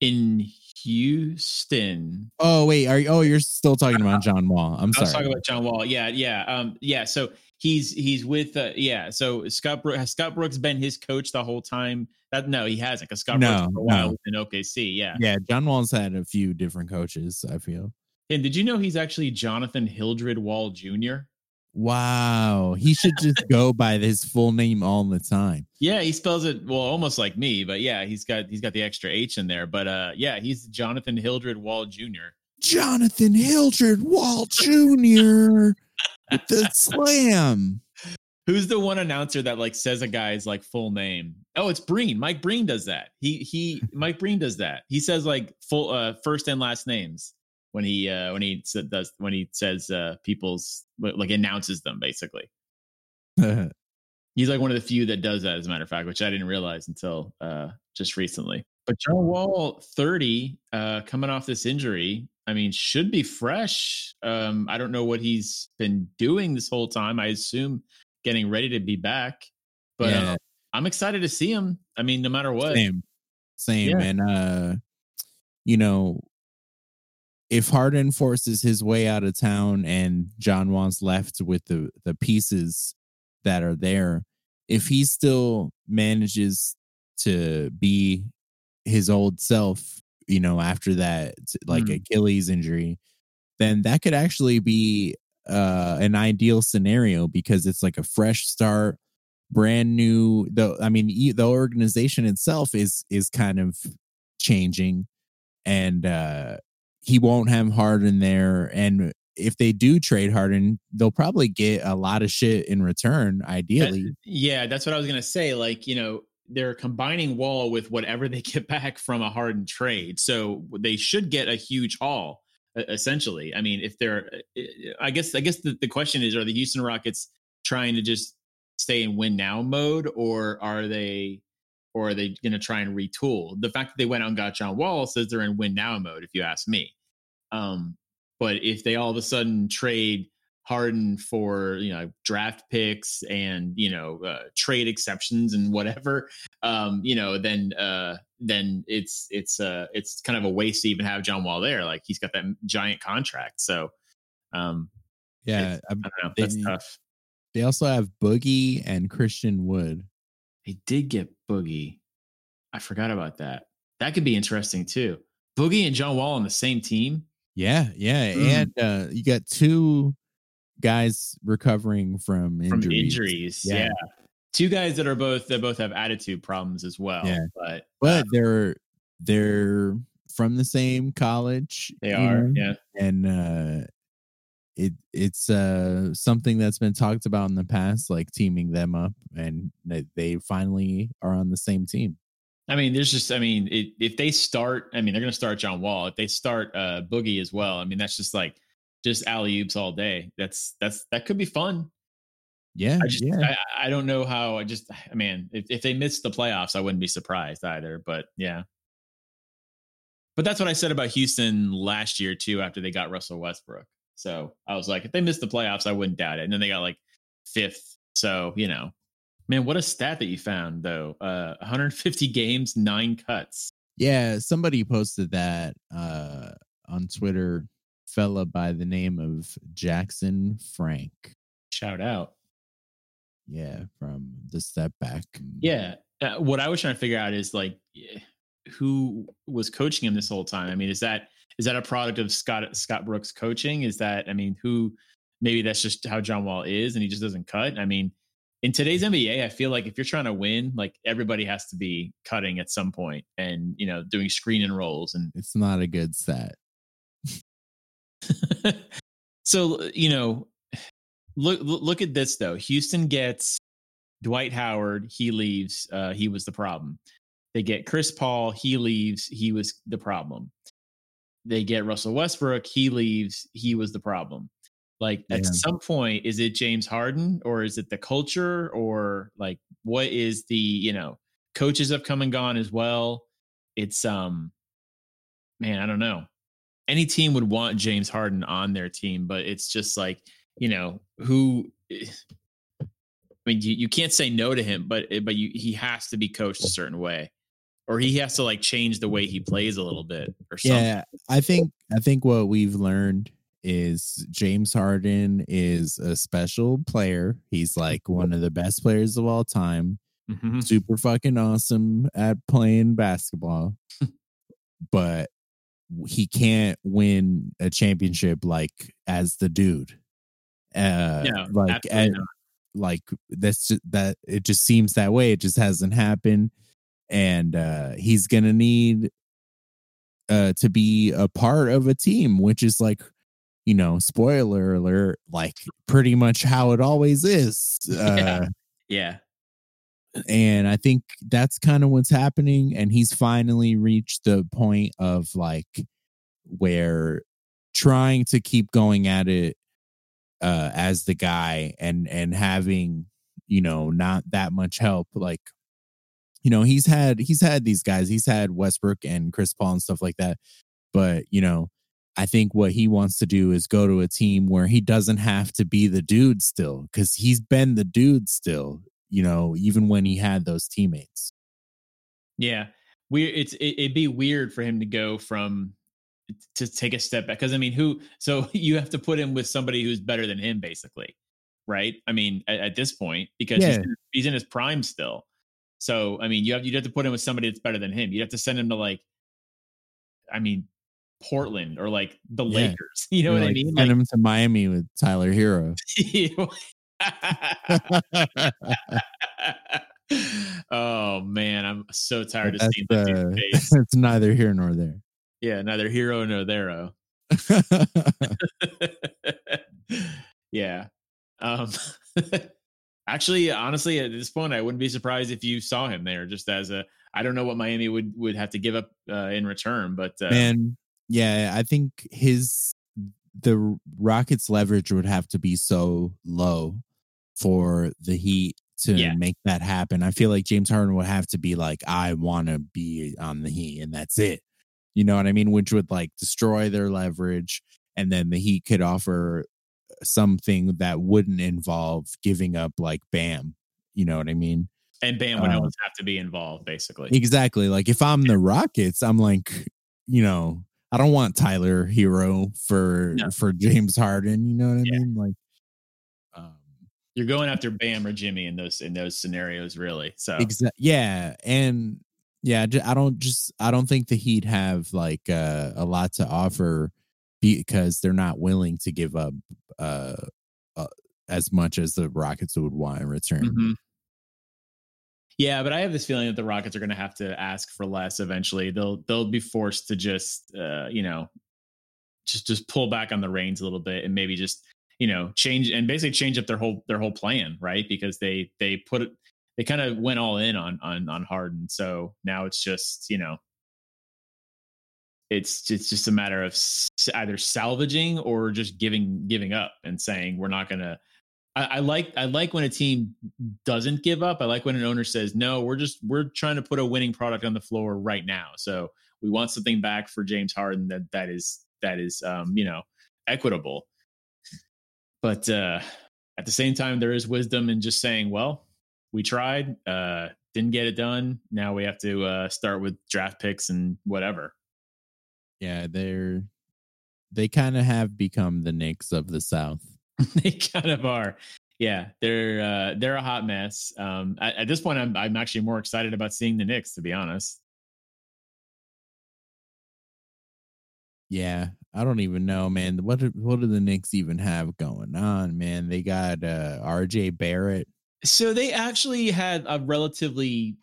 in Houston. Oh wait, are you, oh you're still talking about John Wall. I'm sorry. I was talking about John Wall. Yeah, yeah. Um yeah, so he's he's with uh, yeah, so Scott Brooks, has Scott Brooks been his coach the whole time? That no, he hasn't. Cuz Scott no, Brooks for a while was no. in O K C, yeah. Yeah, John Wall's had a few different coaches, I feel. And did you know he's actually Jonathan Hildred Wall Junior? Wow, he should just go by his full name all the time. Yeah, he spells it well, almost like me, but yeah, he's got he's got the extra H in there. But uh, yeah, he's Jonathan Hildred Wall Junior Jonathan Hildred Wall Junior with the slam. Who's the one announcer that like says a guy's like full name? Oh, it's Breen. Mike Breen does that. He he. Mike Breen does that. He says like full uh, first and last names. When he uh, when he does when he says uh, people's like announces them basically, he's like one of the few that does that, as a matter of fact, which I didn't realize until uh, just recently. But John Wall, thirty, uh, coming off this injury, I mean, should be fresh. Um, I don't know what he's been doing this whole time. I assume getting ready to be back, but yeah. uh, I'm excited to see him. I mean, no matter what, same, same, yeah. and uh, you know. If Harden forces his way out of town and John Wall's left with the, the pieces that are there, if he still manages to be his old self, you know, after that, like mm. Achilles injury, then that could actually be uh, an ideal scenario, because it's like a fresh start, brand new. Though I mean, the organization itself is is kind of changing, and uh, he won't have Harden there. And if they do trade Harden, they'll probably get a lot of shit in return, ideally. That, yeah, that's what I was going to say. Like, you know, they're combining Wall with whatever they get back from a Harden trade. So they should get a huge haul, essentially. I mean, if they're, I guess, I guess the, the question is, are the Houston Rockets trying to just stay in win now mode, or are they or are they going to try and retool? The fact that they went out and got John Wall says they're in win now mode, if you ask me. Um, but if they all of a sudden trade Harden for, you know, draft picks and, you know, uh, trade exceptions and whatever, um, you know, then uh, then it's it's uh, it's kind of a waste to even have John Wall there. Like, he's got that giant contract. So, um, yeah, I don't know. That's they, tough. They also have Boogie and Christian Wood. They did get Boogie. I forgot about that. That could be interesting too. Boogie and John Wall on the same team. Yeah, yeah, mm. and uh, you got two guys recovering from injuries. From injuries, yeah. yeah. Two guys that are both that both have attitude problems as well. Yeah. But but um, they're they're from the same college. They are, know? yeah. And uh, it it's uh, something that's been talked about in the past, like teaming them up, and they finally are on the same team. I mean, there's just, I mean, it, if they start, I mean, they're going to start John Wall. If they start uh, Boogie as well, I mean, that's just like, just alley-oops all day. That's, that's, that could be fun. Yeah. I just, yeah. I, I don't know how, I just, I mean, if, if they missed the playoffs, I wouldn't be surprised either, but yeah. But that's what I said about Houston last year too, after they got Russell Westbrook. So I was like, if they missed the playoffs, I wouldn't doubt it. And then they got like fifth. So, you know. Man, what a stat that you found, though. Uh, one hundred fifty games, nine cuts. Yeah, somebody posted that uh, on Twitter. Fella by the name of Jackson Frank. Shout out. Yeah, from the Step Back. Yeah. Uh, what I was trying to figure out is, like, who was coaching him this whole time? I mean, is that is that a product of Scott Scott Brooks coaching? Is that, I mean, who, maybe that's just how John Wall is and he just doesn't cut? I mean, in today's N B A, I feel like if you're trying to win, like everybody has to be cutting at some point and, you know, doing screen and rolls. And it's not a good set. So, you know, look, look at this though. Houston gets Dwight Howard. He leaves. Uh, he was the problem. They get Chris Paul. He leaves. He was the problem. They get Russell Westbrook. He leaves. He was the problem. Like at yeah. some point, is it James Harden or is it the culture or like what is the, you know, coaches have come and gone as well. It's um, man, I don't know. Any team would want James Harden on their team, but it's just like, you know, who, I mean, you, you can't say no to him, but, but you, he has to be coached a certain way or he has to like change the way he plays a little bit or something. Yeah, I think, I think what we've learned is James Harden is a special player. He's like one of the best players of all time. Mm-hmm. Super fucking awesome at playing basketball. But he can't win a championship like as the dude. Uh no, like at, like that's just, that it just seems that way. It just hasn't happened. And uh he's going to need uh to be a part of a team, which is like, you know, spoiler alert, like pretty much how it always is. Uh, yeah. yeah. And I think that's kind of what's happening. And he's finally reached the point of like where trying to keep going at it uh, as the guy and, and having, you know, not that much help. Like, you know, he's had, he's had these guys, he's had Westbrook and Chris Paul and stuff like that. But, you know, I think what he wants to do is go to a team where he doesn't have to be the dude still, because he's been the dude still, you know, even when he had those teammates. Yeah. We, it's, it, it'd be weird for him to go from, to take a step back. Cause I mean, who, so you have to put him with somebody who's better than him basically. Right. I mean, at, at this point, because yeah. he's, in, he's in his prime still. So, I mean, you have, you'd have to put him with somebody that's better than him. You'd have to send him to like, I mean, Portland or like the yeah. Lakers, you know You're what like, I mean? Send him like, to Miami with Tyler Hero. Oh man, I'm so tired that's, of seeing that dude's face. It's neither here nor there. Yeah, neither hero nor there-o. Yeah. Um, actually, honestly, at this point, I wouldn't be surprised if you saw him there just as a. I don't know what Miami would would have to give up uh, in return, but uh, man. Yeah, I think his the Rockets' leverage would have to be so low for the Heat to yeah. make that happen. I feel like James Harden would have to be like, I want to be on the Heat, and that's it. You know what I mean? Which would like destroy their leverage, and then the Heat could offer something that wouldn't involve giving up like Bam. You know what I mean? And Bam would uh, always have to be involved, basically. Exactly. Like if I'm the Rockets, I'm like, you know, I don't want Tyler Hero for no. for James Harden. You know what I yeah. mean? Like, um, you're going after Bam or Jimmy in those in those scenarios, really. So exa- yeah, and yeah, I don't just I don't think the Heat have like uh, a lot to offer because they're not willing to give up uh, uh, as much as the Rockets would want in return. Mm-hmm. Yeah, but I have this feeling that the Rockets are going to have to ask for less eventually. They'll they'll be forced to just uh, you know just just pull back on the reins a little bit and maybe just you know change and basically change up their whole their whole plan, right? Because they they put they kind of went all in on on on Harden, so now it's just you know it's it's just a matter of either salvaging or just giving giving up and saying we're not going to. I, I like I like when a team doesn't give up. I like when an owner says, no, we're just we're trying to put a winning product on the floor right now. So we want something back for James Harden that that is that is, um, you know, equitable. But uh, at the same time, there is wisdom in just saying, well, we tried, uh, didn't get it done. Now we have to uh, start with draft picks and whatever. Yeah, they're they kind of have become the Knicks of the South. They kind of are. Yeah, they're uh, they're a hot mess. Um, at, at this point, I'm I'm actually more excited about seeing the Knicks, to be honest. Yeah, I don't even know, man. What do, what do the Knicks even have going on, man? They got uh, R J Barrett. So they actually had a relatively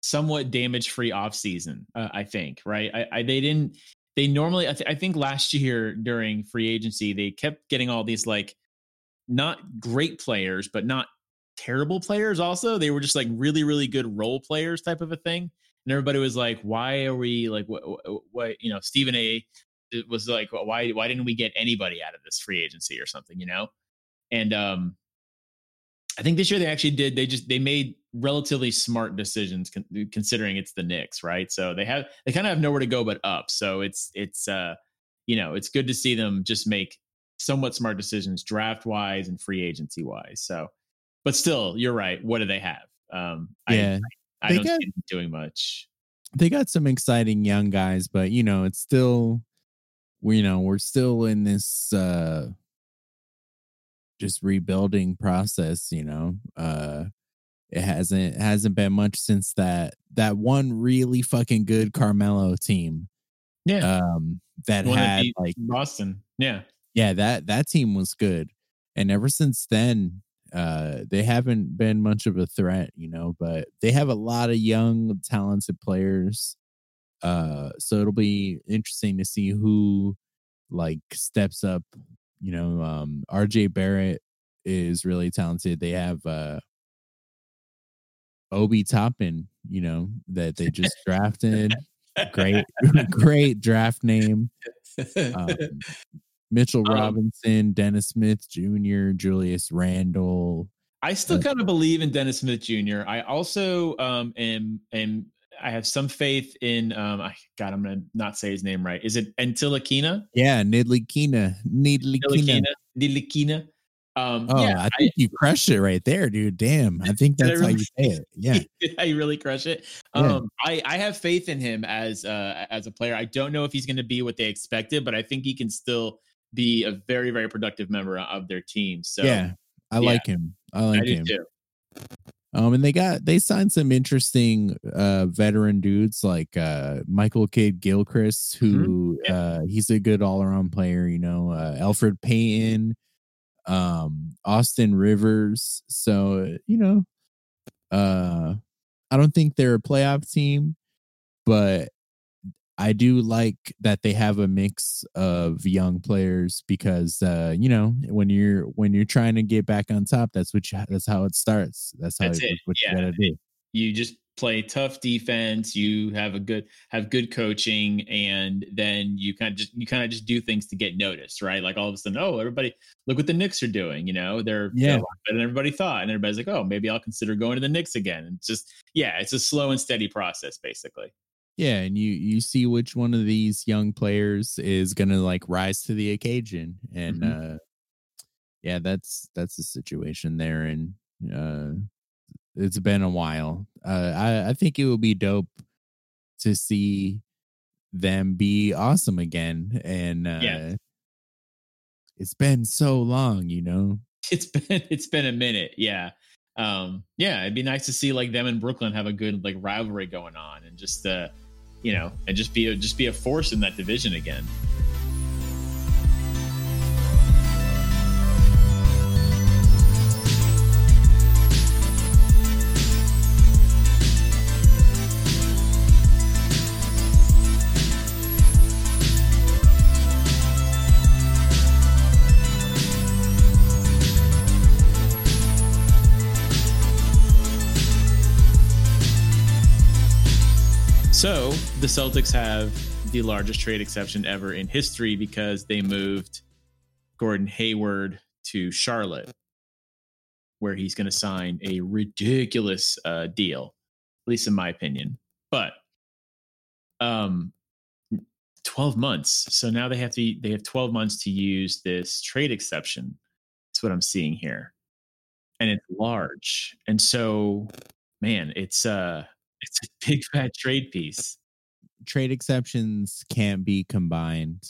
somewhat damage-free offseason, uh, I think, right? I, I they didn't... They normally, I, th- I think last year during free agency, they kept getting all these like not great players, but not terrible players also. They were just like really, really good role players type of a thing. And everybody was like, why are we like, what, what you know, Stephen A was like, why, why didn't we get anybody out of this free agency or something, you know? And um, I think this year they actually did. They just, they made relatively smart decisions con- considering it's the Knicks, right? So they have they kind of have nowhere to go but up. So it's it's uh you know it's good to see them just make somewhat smart decisions draft wise and free agency wise. So, but still, you're right. What do they have? Um, yeah, I, I, I don't got, see them doing much. They got some exciting young guys, but you know it's still we you know we're still in this uh just rebuilding process. You know. Uh, It hasn't it hasn't been much since that that one really fucking good Carmelo team. Yeah. Um, that one had that like Boston. Yeah. Yeah, that that team was good. And ever since then, uh, they haven't been much of a threat, you know, but they have a lot of young, talented players. Uh, so it'll be interesting to see who like steps up, you know. Um, R J Barrett is really talented. They have uh Obi Toppin, you know, that they just drafted. Great, great draft name. Um, Mitchell um, Robinson, Dennis Smith Junior, Julius Randle. I still uh, kind of believe in Dennis Smith Junior I also um, am, am, I have some faith in, um, I, God, I'm going to not say his name right. Is it Ntilikina? Yeah, Ntilikina. Ntilikina. Ntilikina. Um, oh, yeah, I think I, you crushed it right there, dude. Damn, I think that's I really, how you say it. Yeah, I really crush it. Um, yeah. I, I have faith in him as uh, as a player. I don't know if he's going to be what they expected, but I think he can still be a very, very productive member of their team. So yeah, I yeah. like him. I like I him. Too. Um, and they got they signed some interesting uh, veteran dudes like uh, Michael Kidd Gilchrist, who mm-hmm. yeah. uh, he's a good all around player. You know, uh, Alfred Payton. Um, Austin Rivers. So, you know, uh, I don't think they're a playoff team, but I do like that they have a mix of young players because, uh, you know, when you're when you're trying to get back on top, that's what you, that's how it starts. That's how that's it, it. What yeah. you gotta do. You just play tough defense, you have a good, have good coaching, and then you kind of just, you kind of just do things to get noticed, right? Like all of a sudden, oh, everybody, look what the Knicks are doing, you know, they're, yeah. they're a lot better than everybody thought. And everybody's like, oh, maybe I'll consider going to the Knicks again. And it's just, yeah, it's a slow and steady process basically. Yeah. And you, you see which one of these young players is going to like rise to the occasion. And, mm-hmm. uh, yeah, that's, that's the situation there. And, uh, it's been a while. Uh, I, I think it would be dope to see them be awesome again. And uh, yeah. it's been so long, you know. It's been it's been a minute, yeah, um, yeah. It'd be nice to see like them and Brooklyn have a good like rivalry going on, and just uh, you know, and just be a, just be a force in that division again. So the Celtics have the largest trade exception ever in history because they moved Gordon Hayward to Charlotte, where he's going to sign a ridiculous uh, deal, at least in my opinion. But um, twelve months. So now they have to they have twelve months to use this trade exception. That's what I'm seeing here, and it's large. And so, man, it's uh. It's a big fat trade piece. Trade exceptions can't be combined,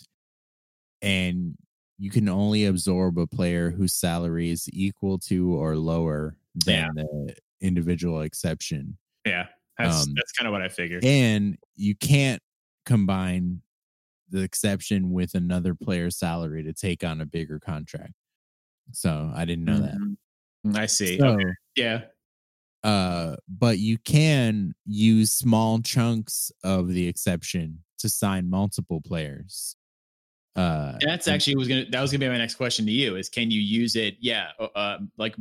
and you can only absorb a player whose salary is equal to or lower than yeah. the individual exception. Yeah, that's, um, that's kind of what I figured. And you can't combine the exception with another player's salary to take on a bigger contract. So I didn't know mm-hmm. that. I see. So, okay. Yeah. Uh, but you can use small chunks of the exception to sign multiple players. Uh, that's actually was gonna that was gonna be my next question to you is can you use it? Yeah, uh, like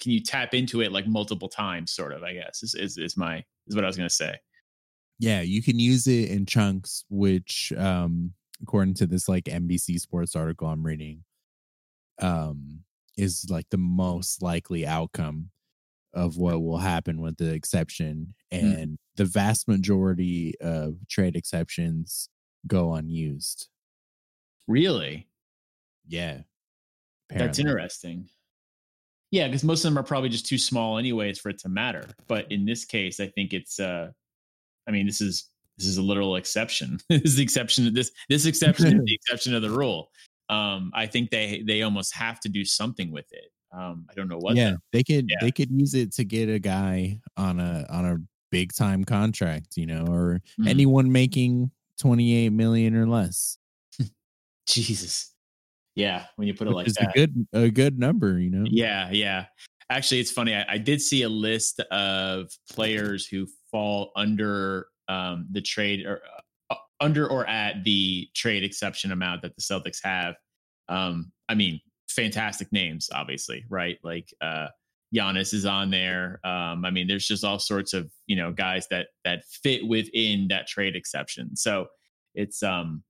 can you tap into it like multiple times? Sort of, I guess is is, is my is what I was gonna say. Yeah, you can use it in chunks, which um, according to this like N B C Sports article I'm reading, um, is like the most likely outcome of what will happen with the exception, and mm. the vast majority of trade exceptions go unused. Really? Yeah. Apparently. That's interesting. Yeah. Cause most of them are probably just too small anyways for it to matter. But in this case, I think it's, uh, I mean, this is, this is a literal exception. This is the exception to this, this exception is the exception of the rule. Um, I think they, they almost have to do something with it. Um, I don't know what. Yeah, that. they could yeah. they could use it to get a guy on a on a big time contract, you know, or mm. anyone making twenty-eight million or less. Jesus, yeah. When you put Which it like is that, a good a good number, you know. Yeah, yeah. Actually, it's funny. I, I did see a list of players who fall under um, the trade or uh, under or at the trade exception amount that the Celtics have. Um, I mean. Fantastic names, obviously, right? Like uh Giannis is on there. Um, I mean, there's just all sorts of, you know, guys that that fit within that trade exception. So it's um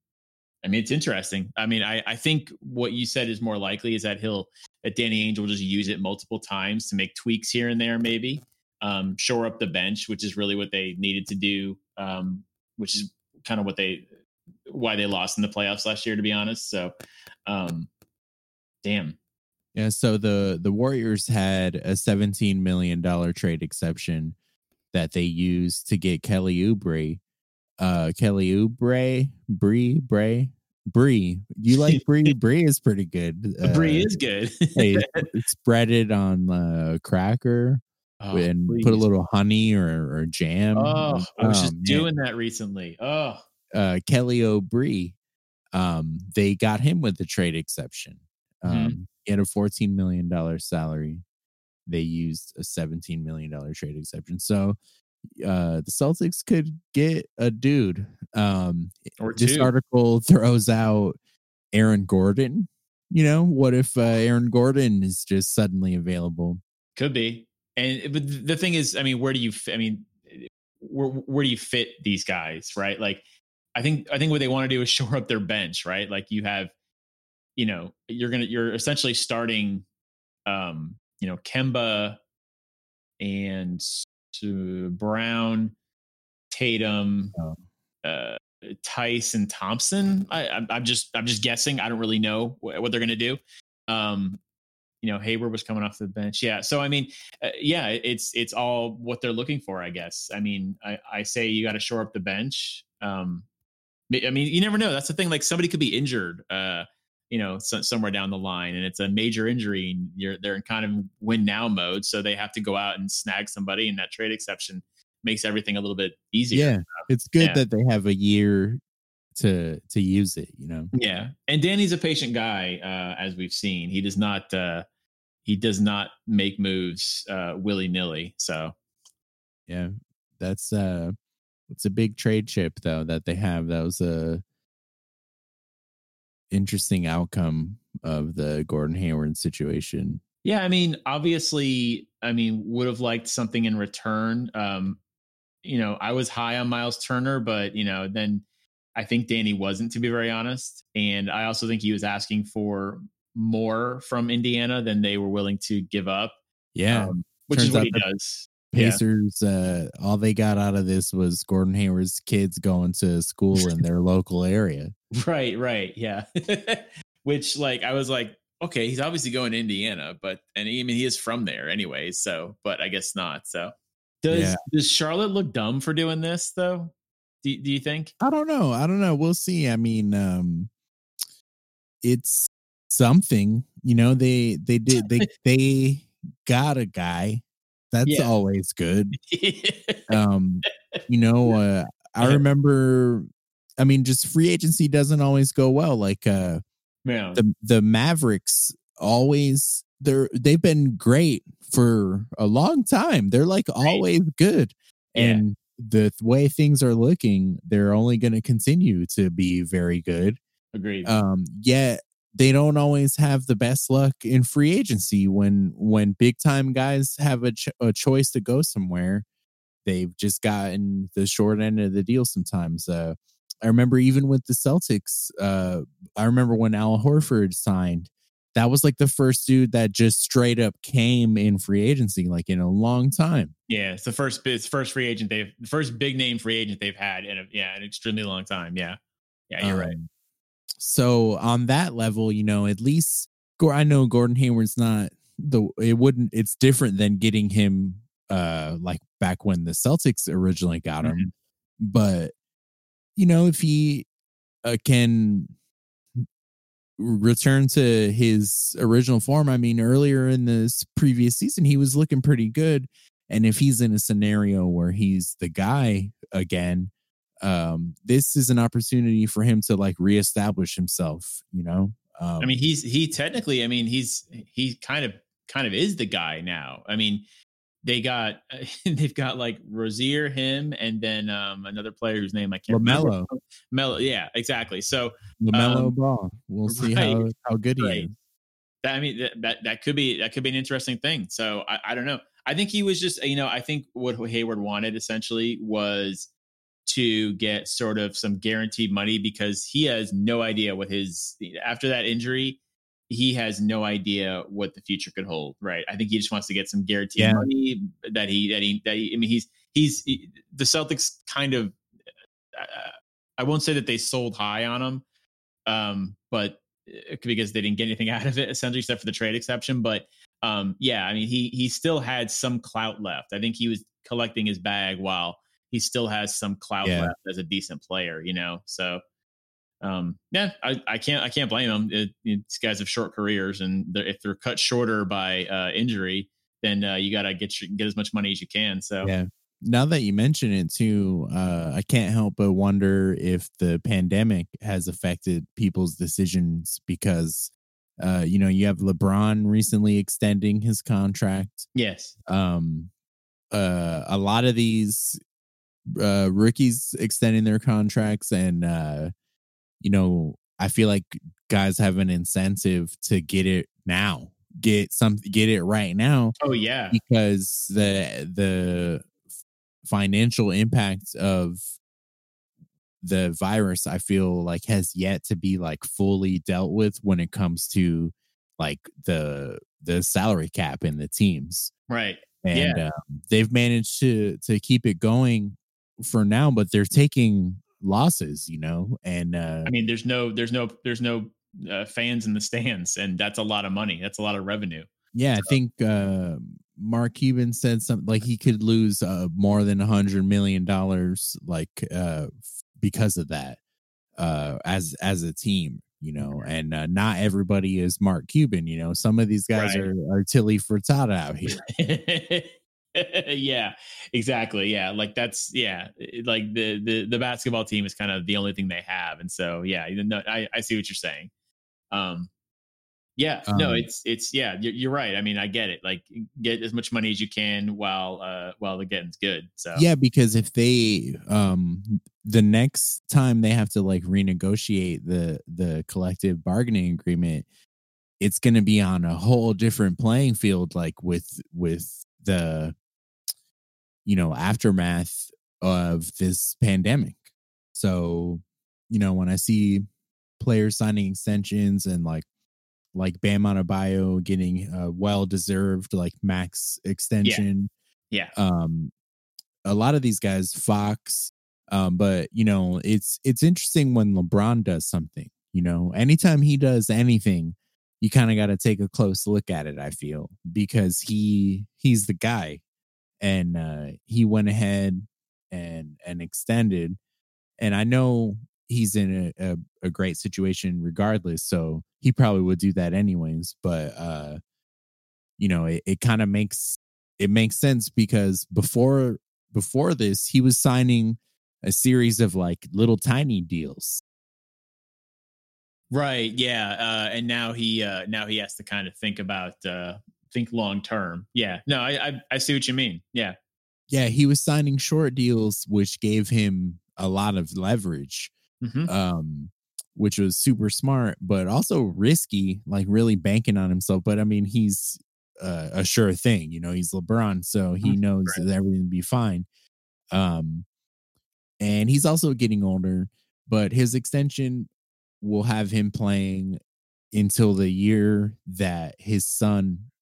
I mean, it's interesting. I mean, I, I think what you said is more likely is that he'll that Danny Ainge will just use it multiple times to make tweaks here and there, maybe. Um, shore up the bench, which is really what they needed to do, um, which is kind of what they why they lost in the playoffs last year, to be honest. So um damn. Yeah. So the, the Warriors had a seventeen million dollars trade exception that they used to get Kelly Oubre. Uh, Kelly Oubre, Bree, Bray, Bree. You like Bree? Bree is pretty good. Uh, Bree is good. They spread it on a cracker oh, and please. put a little honey or, or jam. Oh, I was um, just doing yeah. that recently. Oh, uh, Kelly Oubre. Um, they got him with the trade exception. Um, mm-hmm. He had a fourteen million dollars salary. They used a seventeen million dollars trade exception. So uh, the Celtics could get a dude. Um, or this two. Article throws out Aaron Gordon. You know, what if uh, Aaron Gordon is just suddenly available? Could be. And but the thing is, I mean, where do you, I mean, where, where do you fit these guys, right? Like, I think I think what they want to do is shore up their bench, right? Like you have, you know, you're gonna you're essentially starting, um, you know, Kemba and uh, Brown, Tatum, uh, Tice, and Thompson. I, I'm, I'm just I'm just guessing. I don't really know wh- what they're gonna do. Um, you know, Hayward was coming off the bench. Yeah. So, I mean, uh, yeah, it's, it's all what they're looking for, I guess. I mean, I, I say you got to shore up the bench. Um, I mean, you never know. That's the thing. Like somebody could be injured, uh, you know, so, somewhere down the line, and it's a major injury and you're, they're in kind of win now mode. So they have to go out and snag somebody, and that trade exception makes everything a little bit easier. Yeah. It's good yeah. that they have a year to, to use it, you know? Yeah. And Danny's a patient guy, uh, as we've seen. He does not, uh, He does not make moves uh, willy-nilly. So, yeah, that's uh, it's a big trade chip though that they have. That was a interesting outcome of the Gordon Hayward situation. Yeah, I mean, obviously, I mean, would have liked something in return. Um, you know, I was high on Miles Turner, but you know, then I think Danny wasn't, to be very honest, and I also think he was asking for more from Indiana than they were willing to give up. Yeah. Um, which Turns is what he does. Pacers, yeah. uh, all they got out of this was Gordon Hayward's kids going to school in their local area. Right, right. Yeah. Which, like, I was like, okay, he's obviously going to Indiana, but, and he, I mean, he is from there anyways. So, but I guess not. So, does yeah. does Charlotte look dumb for doing this, though? Do, do you think? I don't know. I don't know. We'll see. I mean, um, it's, something, you know, they they did they they got a guy that's yeah. always good. um you know uh I remember, I mean, just free agency doesn't always go well. Like uh yeah. the the Mavericks always they're they've been great for a long time. They're like right. always good, yeah. and the way things are looking, they're only going to continue to be very good. Agreed. um yet they don't always have the best luck in free agency. When when big time guys have a, ch- a choice to go somewhere, they've just gotten the short end of the deal sometimes. Uh, I remember even with the Celtics, uh, I remember when Al Horford signed, that was like the first dude that just straight up came in free agency, like in a long time. Yeah, it's the first it's first free agent they've the first big name free agent they've had in a, yeah an extremely long time. Yeah, yeah, you're um, right. So on that level, you know, at least I know Gordon Hayward's not the, it wouldn't, it's different than getting him uh, like back when the Celtics originally got him. Mm-hmm. But, you know, if he uh, can return to his original form, I mean, earlier in this previous season, he was looking pretty good. And if he's in a scenario where he's the guy again, Um, this is an opportunity for him to like reestablish himself, you know? Um, I mean, he's, he technically, I mean, he's, he kind of, kind of is the guy now. I mean, they got, they've got like Rozier, him, and then, um, another player whose name I can't LaMelo. remember. LaMelo. Yeah, exactly. So LaMelo um, Ball, we'll see right, how, how good right. he is. That, I mean, that, that, that could be, that could be an interesting thing. So I, I don't know. I think he was just, you know, I think what Hayward wanted essentially was to get sort of some guaranteed money, because he has no idea what his, after that injury, he has no idea what the future could hold. Right. I think he just wants to get some guaranteed yeah. money that he, that he, that he, I mean, he's, he's he, the Celtics kind of, uh, I won't say that they sold high on him, um, but because they didn't get anything out of it essentially except for the trade exception. But um, yeah, I mean, he, he still had some clout left. I think he was collecting his bag while he still has some clout yeah. left as a decent player, you know? So, um, yeah, I, I can't, I can't blame him. It, it, these guys have short careers, and they're, if they're cut shorter by uh, injury, then uh, you got to get your, get as much money as you can. So yeah. Now that you mention it too, uh, I can't help but wonder if the pandemic has affected people's decisions, because uh, you know, you have LeBron recently extending his contract. Yes. Um, uh, a lot of these, uh rookies extending their contracts, and uh you know, I feel like guys have an incentive to get it now, get some get it right now. Oh yeah, because the the financial impact of the virus, I feel like, has yet to be like fully dealt with when it comes to like the the salary cap in the teams. Right. And yeah. um, they've managed to to keep it going for now, but they're taking losses, you know. And uh, I mean, there's no there's no there's no uh, fans in the stands, and that's a lot of money. That's a lot of revenue. Yeah, so. I think uh, Mark Cuban said something like he could lose uh, more than a hundred million dollars, like uh, because of that, uh, as as a team. You know, and uh, not everybody is Mark Cuban. You know, some of these guys right. are, are Tilly Furtado out here. Yeah, exactly. Yeah, like that's yeah, like the, the the basketball team is kind of the only thing they have, and so yeah, no, I I see what you're saying. Um, yeah, um, no, it's it's yeah, you're, you're right. I mean, I get it. Like, get as much money as you can while uh while the getting's good. So yeah, because if they um. the next time they have to like renegotiate the the collective bargaining agreement, it's going to be on a whole different playing field, like with with the, you know, aftermath of this pandemic. So, you know, when I see players signing extensions and like like Bam Adebayo getting a well-deserved like max extension. Yeah. yeah. Um, a lot of these guys, Fox, Um, but, you know, it's it's interesting when LeBron does something, you know, anytime he does anything, you kind of got to take a close look at it, I feel, because he he's the guy, and uh, he went ahead and and extended. And I know he's in a, a, a great situation regardless, so he probably would do that anyways. But, uh, you know, it, it kind of makes it makes sense because before before this, he was signing a series of like little tiny deals. Right. Yeah. Uh, and now he, uh, now he has to kind of think about, uh, think long-term. Yeah, no, I, I, I see what you mean. Yeah. Yeah. He was signing short deals, which gave him a lot of leverage, mm-hmm. um, which was super smart, but also risky, like really banking on himself. But I mean, he's uh, a sure thing, you know, he's LeBron, so he mm-hmm. knows right. that everything will be fine. Um, And he's also getting older, but his extension will have him playing until the year that his son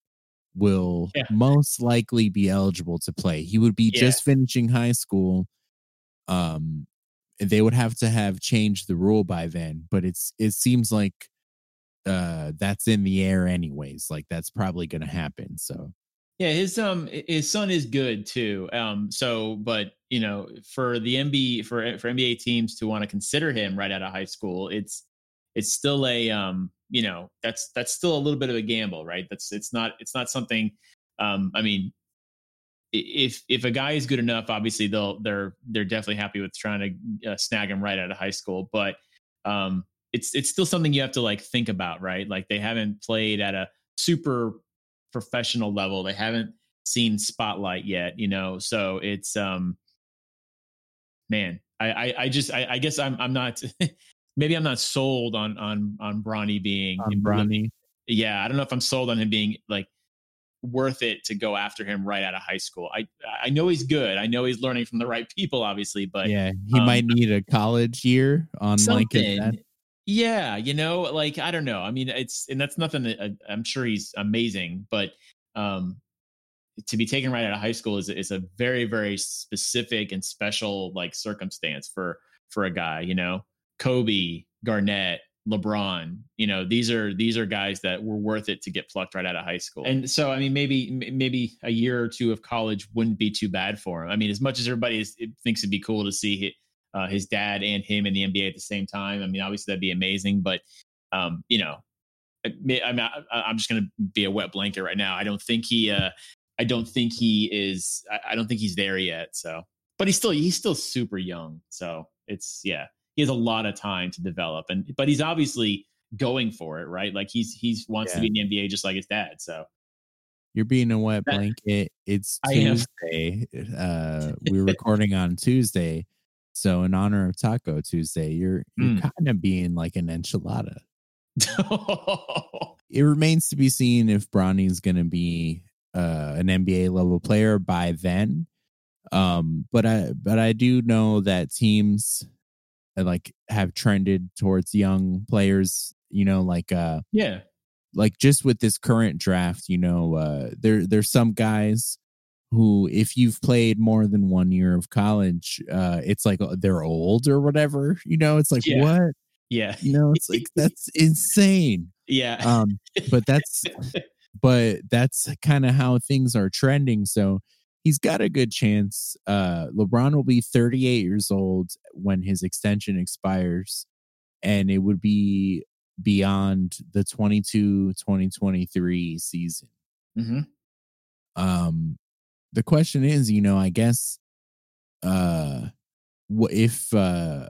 will yeah. most likely be eligible to play. He would be yeah. just finishing high school. Um, they would have to have changed the rule by then, but it's it seems like uh, that's in the air anyways. Like that's probably going to happen. So. Yeah, his um his son is good too. Um, so but you know, for the N B A for for N B A teams to want to consider him right out of high school, it's it's still a um you know that's that's still a little bit of a gamble, right? That's it's not it's not something. Um, I mean, if if a guy is good enough, obviously they'll they're they're definitely happy with trying to uh, snag him right out of high school. But um, it's it's still something you have to like think about, right? Like they haven't played at a super professional level, they haven't seen spotlight yet, you know, so it's um man I I, I just I, I guess I'm I'm not maybe I'm not sold on on on Bronny being um, Bronny yeah I don't know if I'm sold on him being like worth it to go after him right out of high school. I I know he's good, I know he's learning from the right people obviously, but yeah he um, might need a college year on something. Like that. Yeah, you know, like, I don't know. I mean, it's, and that's nothing that uh, I'm sure he's amazing, but um, to be taken right out of high school is, is a very, very specific and special like circumstance for, for a guy, you know, Kobe, Garnett, LeBron, you know, these are, these are guys that were worth it to get plucked right out of high school. And so, I mean, maybe, maybe a year or two of college wouldn't be too bad for him. I mean, as much as everybody is, it thinks it'd be cool to see it, Uh, his dad and him in the N B A at the same time. I mean, obviously that'd be amazing, but um, you know, I, I'm not, I'm just going to be a wet blanket right now. I don't think he, uh, I don't think he is. I, I don't think he's there yet. So, but he's still he's still super young. So it's yeah, he has a lot of time to develop, and but he's obviously going for it, right? Like he's he's wants yeah. to be in the N B A just like his dad. So. You're being a wet blanket. It's Tuesday. Uh, we're recording on Tuesday. So in honor of Taco Tuesday, you're, you're mm. kind of being like an enchilada. It remains to be seen if Bronny's going to be uh, an N B A level player by then. Um, but I but I do know that teams like have trended towards young players, you know, like uh yeah. Like just with this current draft, you know, uh, there there's some guys who, if you've played more than one year of college, uh, it's like they're old or whatever. You know, it's like yeah. what? Yeah, you know, it's like that's insane. Yeah, um, but that's but that's kind of how things are trending. So he's got a good chance. Uh, LeBron will be thirty-eight years old when his extension expires, and it would be beyond the twenty-two twenty twenty-three season. Mm-hmm. Um, the question is, you know, I guess, uh, if uh,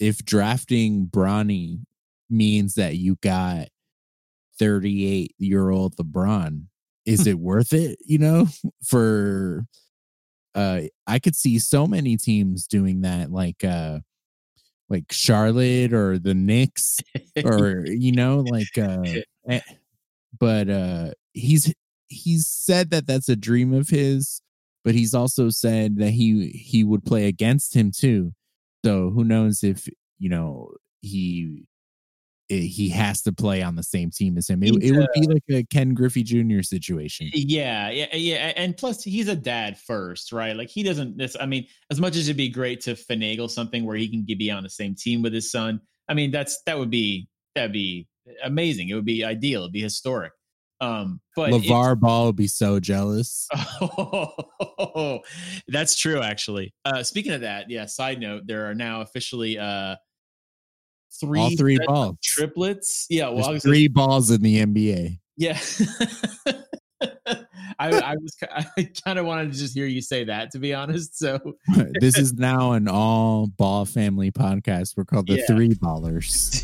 if drafting Bronny means that you got thirty-eight year old LeBron, is it worth it? You know, for uh, I could see so many teams doing that, like uh. like Charlotte or the Knicks or, you know, like, uh, but uh, he's, he's said that that's a dream of his, but he's also said that he, he would play against him too. So who knows if, you know, he, he has to play on the same team as him. It, it would be like a Ken Griffey Junior situation. Yeah. Yeah. Yeah. And plus he's a dad first, right? Like he doesn't, this, I mean, as much as it'd be great to finagle something where he can be on the same team with his son. I mean, that's, that would be, that'd be amazing. It would be ideal. It'd be historic. Um, but LeVar Ball would be so jealous. Oh, that's true. Actually. Uh, speaking of that, yeah. Side note, there are now officially, uh, Three, All three balls. Triplets. Yeah. Well, obviously, three balls in the N B A. Yeah. I, I was I kind of wanted to just hear you say that, to be honest. So this is now an all ball family podcast. We're called the yeah. Three Ballers.